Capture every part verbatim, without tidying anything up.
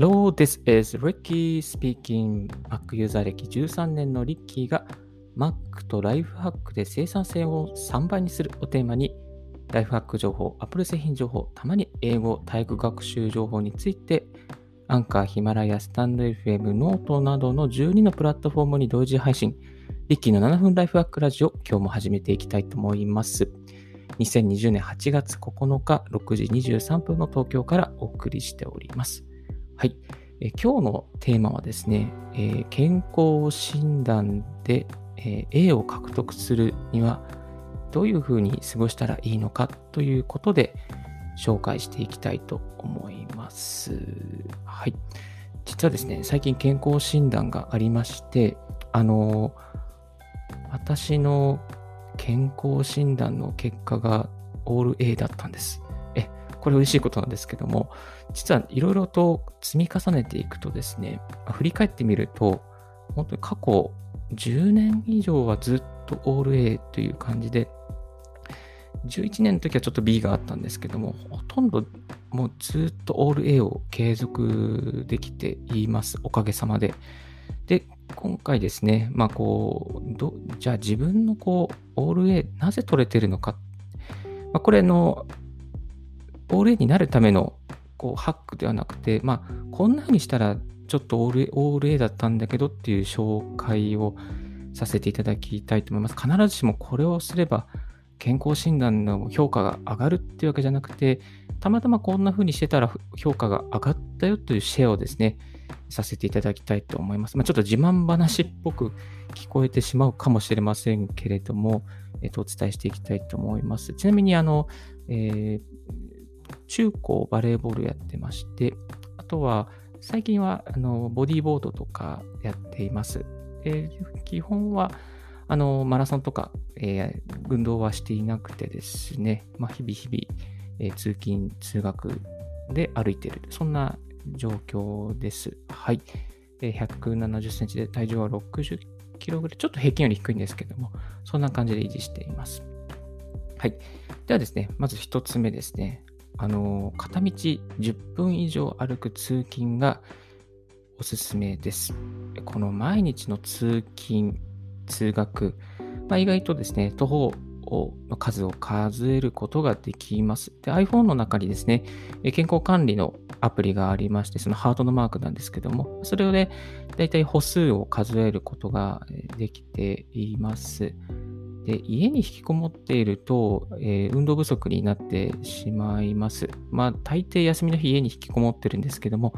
Hello, this is Ricky speaking. Mac ユーザー歴じゅうさんねんの Ricky が Mac とライフハックで生産性をさんばいにするをテーマにライフハック情報、Apple 製品情報、たまに英語、体育学習情報について Anchor、ヒマラヤ、Stand エフエム、Note などのじゅうにのプラットフォームに同時配信 Ricky のななふんライフハックラジオ、今日も始めていきたいと思います。にせんにじゅうねんはちがつここのかろくじにじゅうさんぷんの東京からお送りしております。はい、え今日のテーマはですね、えー、健康診断で、えー、A を獲得するにはどういうふうに過ごしたらいいのかということで紹介していきたいと思います。はい、実はですね、最近健康診断がありまして、あのー、私の健康診断の結果がオール A だったんです。え、これ嬉しいことなんですけども、実はいろいろと積み重ねていくとですね、振り返ってみると本当に過去じゅうねん以上はずっとオール A という感じで、じゅういちねんの時はちょっと B があったんですけども、ほとんどもうずっとオール A を継続できています、おかげさまで。で、今回ですね、まあこうどじゃあ自分のこうオール A なぜ取れてるのか、まあ、これのオール A になるためのこうハックではなくて、まあこんな風にしたらちょっとオール A、オール A だったんだけどっていう紹介をさせていただきたいと思います。必ずしもこれをすれば健康診断の評価が上がるっていうわけじゃなくて、たまたまこんな風にしてたら評価が上がったよというシェアをですねさせていただきたいと思います。まあ、ちょっと自慢話っぽく聞こえてしまうかもしれませんけれども、えっと、お伝えしていきたいと思います。ちなみにあの、えー、中高バレーボールやってまして、あとは最近はあのボディーボードとかやっています。えー、基本はあのマラソンとか、えー、運動はしていなくてですね、まあ、日々日々、えー、通勤通学で歩いている、そんな状況です。はい、ひゃくななじゅっセンチで体重はろくじゅっキロぐらい、ちょっと平均より低いんですけども、そんな感じで維持しています。はい、ではですね、まずひとつめですね、あの片道じゅっぷん以上歩く通勤がおすすめです。この毎日の通勤通学、まあ、意外とですね徒歩の数を数えることができます。で、 iPhone の中にですね健康管理のアプリがありまして、そのハートのマークなんですけども、それをねだいたい歩数を数えることができています。で、家に引きこもっていると、えー、運動不足になってしまいます。まあ大抵休みの日家に引きこもってるんですけども、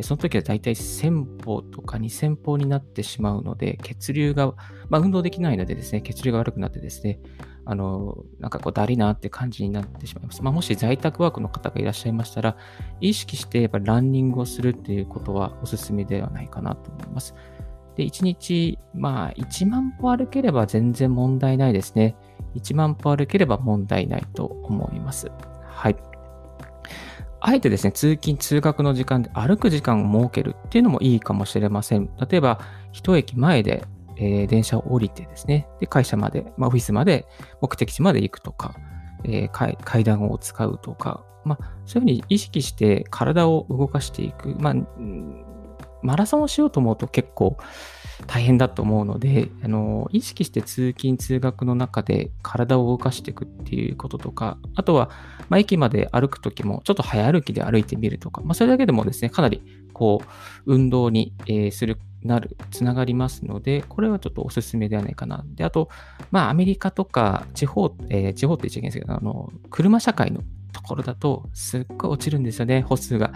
その時はだいたいせんぽとかにせんぽになってしまうので、血流が、まあ、運動できないのでですね、血流が悪くなってですね、あのなんかこうだりなって感じになってしまいます。まあ、もし在宅ワークの方がいらっしゃいましたら、意識してやっぱランニングをするっていうことはおすすめではないかなと思います。で、いちにち、まあ、いちまんぽ歩ければ全然問題ないですね。いちまんぽ歩ければ問題ないと思います。はい、あえてですね通勤通学の時間で歩く時間を設けるっていうのもいいかもしれません。例えば一駅前でえー、電車を降りてですね、で会社まで、まあ、オフィスまで、目的地まで行くとか、えー、階、階段を使うとか、まあ、そういうふうに意識して体を動かしていく、まあ、マラソンをしようと思うと結構大変だと思うので、あの意識して通勤通学の中で体を動かしていくっていうこととか、あとは、まあ、駅まで歩くときもちょっと早歩きで歩いてみるとか、まあ、それだけでもですねかなりこう運動に、えー、するなるつながりますので、これはちょっとおすすめではないかな。で、あと、まあ、アメリカとか地方、えー、地方って言っちゃいけないんですけど、あの車社会のところだとすっごい落ちるんですよね、歩数が。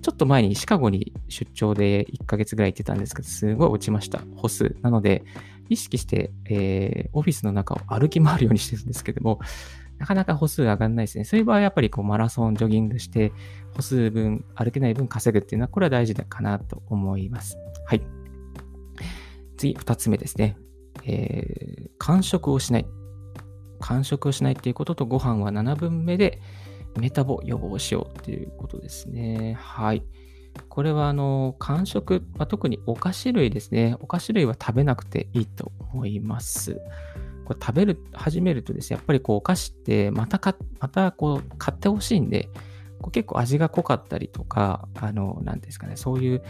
ちょっと前にシカゴに出張でいっかげつぐらい行ってたんですけど、すごい落ちました、歩数。なので意識して、えー、オフィスの中を歩き回るようにしてるんですけども、なかなか歩数上がらないですね。そういう場合はやっぱりこうマラソンジョギングして歩数分歩けない分稼ぐっていうのはこれは大事かなと思います。はい、次ふたつめですね、えー、間食をしない間食をしないっていうことと、ご飯はななぶんめでメタボ予防しようっていうことですね。はい、これはあの間食、まあ、特にお菓子類ですね、お菓子類は食べなくていいと思います。これ食べる始めるとですね、やっぱりこうお菓子ってまたかまたこう買ってほしいんで、こう結構味が濃かったりとか、あの、なんですかね、そういう、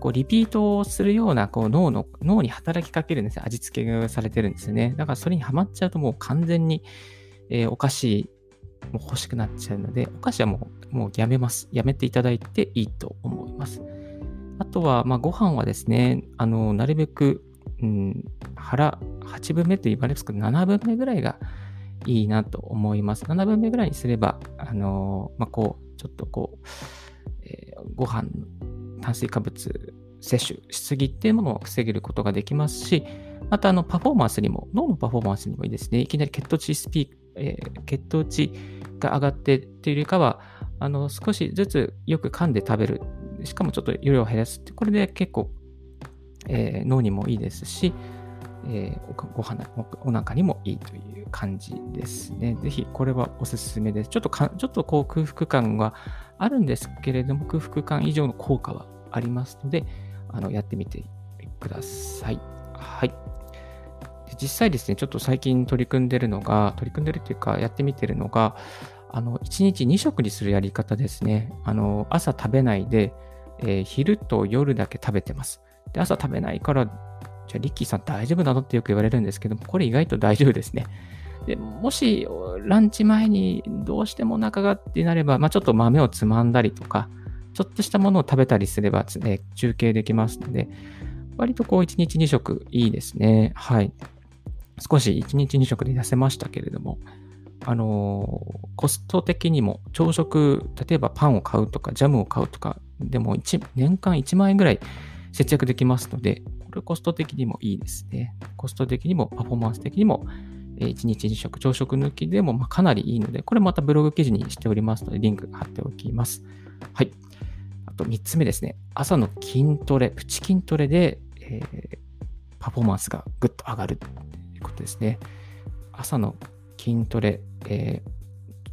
こうリピートをするようなこう脳の、脳に働きかけるんですよ。味付けがされてるんですよね。だからそれにはまっちゃうともう完全に、えー、お菓子も欲しくなっちゃうので、お菓子はもう、もうやめます。やめていただいていいと思います。あとは、まあ、ご飯はですね、あの、なるべく、うん、腹はちぶめと言われますけど、ななぶめぐらいがいいなと思います。ななぶめぐらいにすれば、あのー、まあ、こう、ちょっとこう、えー、ご飯、炭水化物摂取しすぎっていうものを防げることができますし、またあのパフォーマンスにも、脳のパフォーマンスにもいいですね。いきなり血糖値スピーク、えー、血糖値が上がってっていうよりかは、あの、少しずつよく噛んで食べる。しかもちょっと量を減らすって、これで結構、えー、脳にもいいですし、えー、ご飯、お腹にもいいという感じですね。ぜひこれはおすすめです。ちょっとか、ちょっとこう空腹感はあるんですけれども、空腹感以上の効果はありますので、あのやってみてください。はい。で、実際ですね、ちょっと最近取り組んでるのが、取り組んでるというかやってみてるのが、あのいちにちにしょくにするやり方ですね。あの朝食べないで、えー、昼と夜だけ食べてます。で、朝食べないから、じゃあリッキーさん大丈夫なのってよく言われるんですけども、これ意外と大丈夫ですね。で、もしランチ前にどうしてもお腹がってなれば、まあ、ちょっと豆をつまんだりとか、ちょっとしたものを食べたりすれば、ね、中継できますので、割とこういちにちにしょくいいですね。はい。少しいちにちにしょくで痩せましたけれども、あのー、コスト的にも朝食、例えばパンを買うとかジャムを買うとかでもいちねんかんいちまんえんぐらい節約できますので、これコスト的にもいいですね。コスト的にもパフォーマンス的にも、えー、いちにちにしょく、朝食抜きでもまあかなりいいので、これまたブログ記事にしておりますので、リンク貼っておきます。はい。あとみっつめですね。朝の筋トレ、プチ筋トレで、えー、パフォーマンスがぐっと上がるということですね。朝の筋トレ、えー、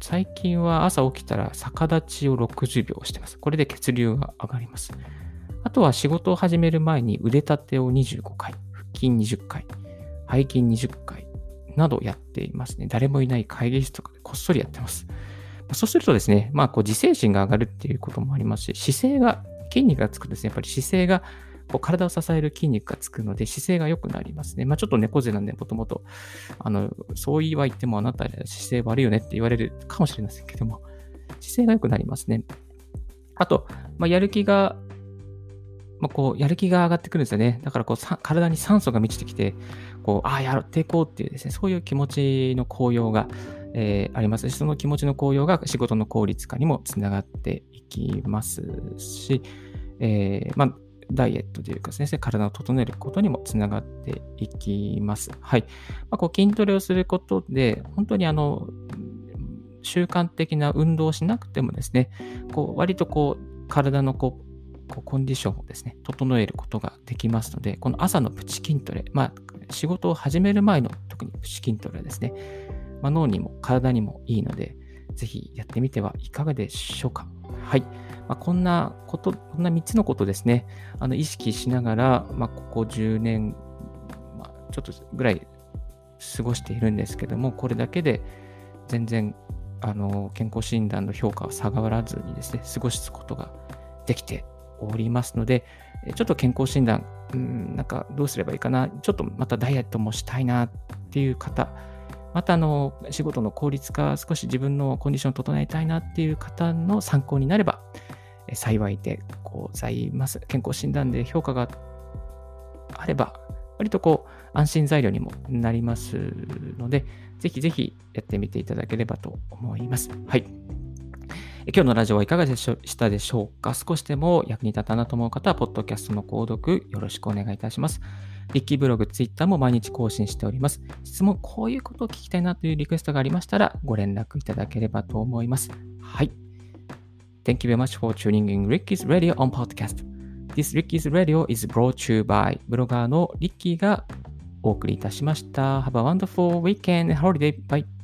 最近は朝起きたら逆立ちをろくじゅうびょうしてます。これで血流が上がります。あとは仕事を始める前に腕立てをにじゅうごかい、腹筋にじゅっかい、背筋にじゅっかいなどやっていますね。誰もいない会議室とかでこっそりやってます。そうするとですね、まあこう自制心が上がるっていうこともありますし、姿勢が、筋肉がつくんですね。やっぱり姿勢が、こう体を支える筋肉がつくので姿勢が良くなりますね。まあちょっと猫背なんで、もともと、あの、そう言わ言ってもあなた姿勢悪いよねって言われるかもしれませんけども、姿勢が良くなりますね。あと、まあやる気が、まあ、こうやる気が上がってくるんですよね。だからこうさ体に酸素が満ちてきて、こうああやっていこうっていうですね、そういう気持ちの高揚が、えー、ありますし、その気持ちの高揚が仕事の効率化にもつながっていきますし、えー、まあダイエットというかですね、体を整えることにもつながっていきます。はい。まあ、こう筋トレをすることで本当にあの習慣的な運動をしなくてもですね、こう割とこう体のこうコンディションをですね、整えることができますので、この朝のプチ筋トレ、まあ、仕事を始める前の特にプチ筋トレはですね、まあ、脳にも体にもいいので、ぜひやってみてはいかがでしょうか。はい。まあ、こんなこと、こんなみっつのことですね、あの意識しながら、まあ、ここじゅうねん、まあ、ちょっとぐらい過ごしているんですけども、これだけで全然あの健康診断の評価は下がらずにですね、過ごすことができておりますので、ちょっと健康診断、うん、なんかどうすればいいかな、ちょっとまたダイエットもしたいなっていう方、またあの仕事の効率化、少し自分のコンディションを整えたいなっていう方の参考になれば幸いでございます。健康診断で評価があれば、割とこう安心材料にもなりますので、ぜひぜひやってみていただければと思います。はい。今日のラジオはいかがでしたでしょうか。少しでも役に立ったなと思う方はポッドキャストの購読よろしくお願いいたします。リッキーブログ、ツイッターも毎日更新しております。質問、こういうことを聞きたいなというリクエストがありましたらご連絡いただければと思います。はい。Thank you very much for tuning in Ricky's Radio on podcast.This Ricky's Radio is brought to you by ブロガーのリッキーがお送りいたしました。Have a wonderful weekend and holiday. Bye.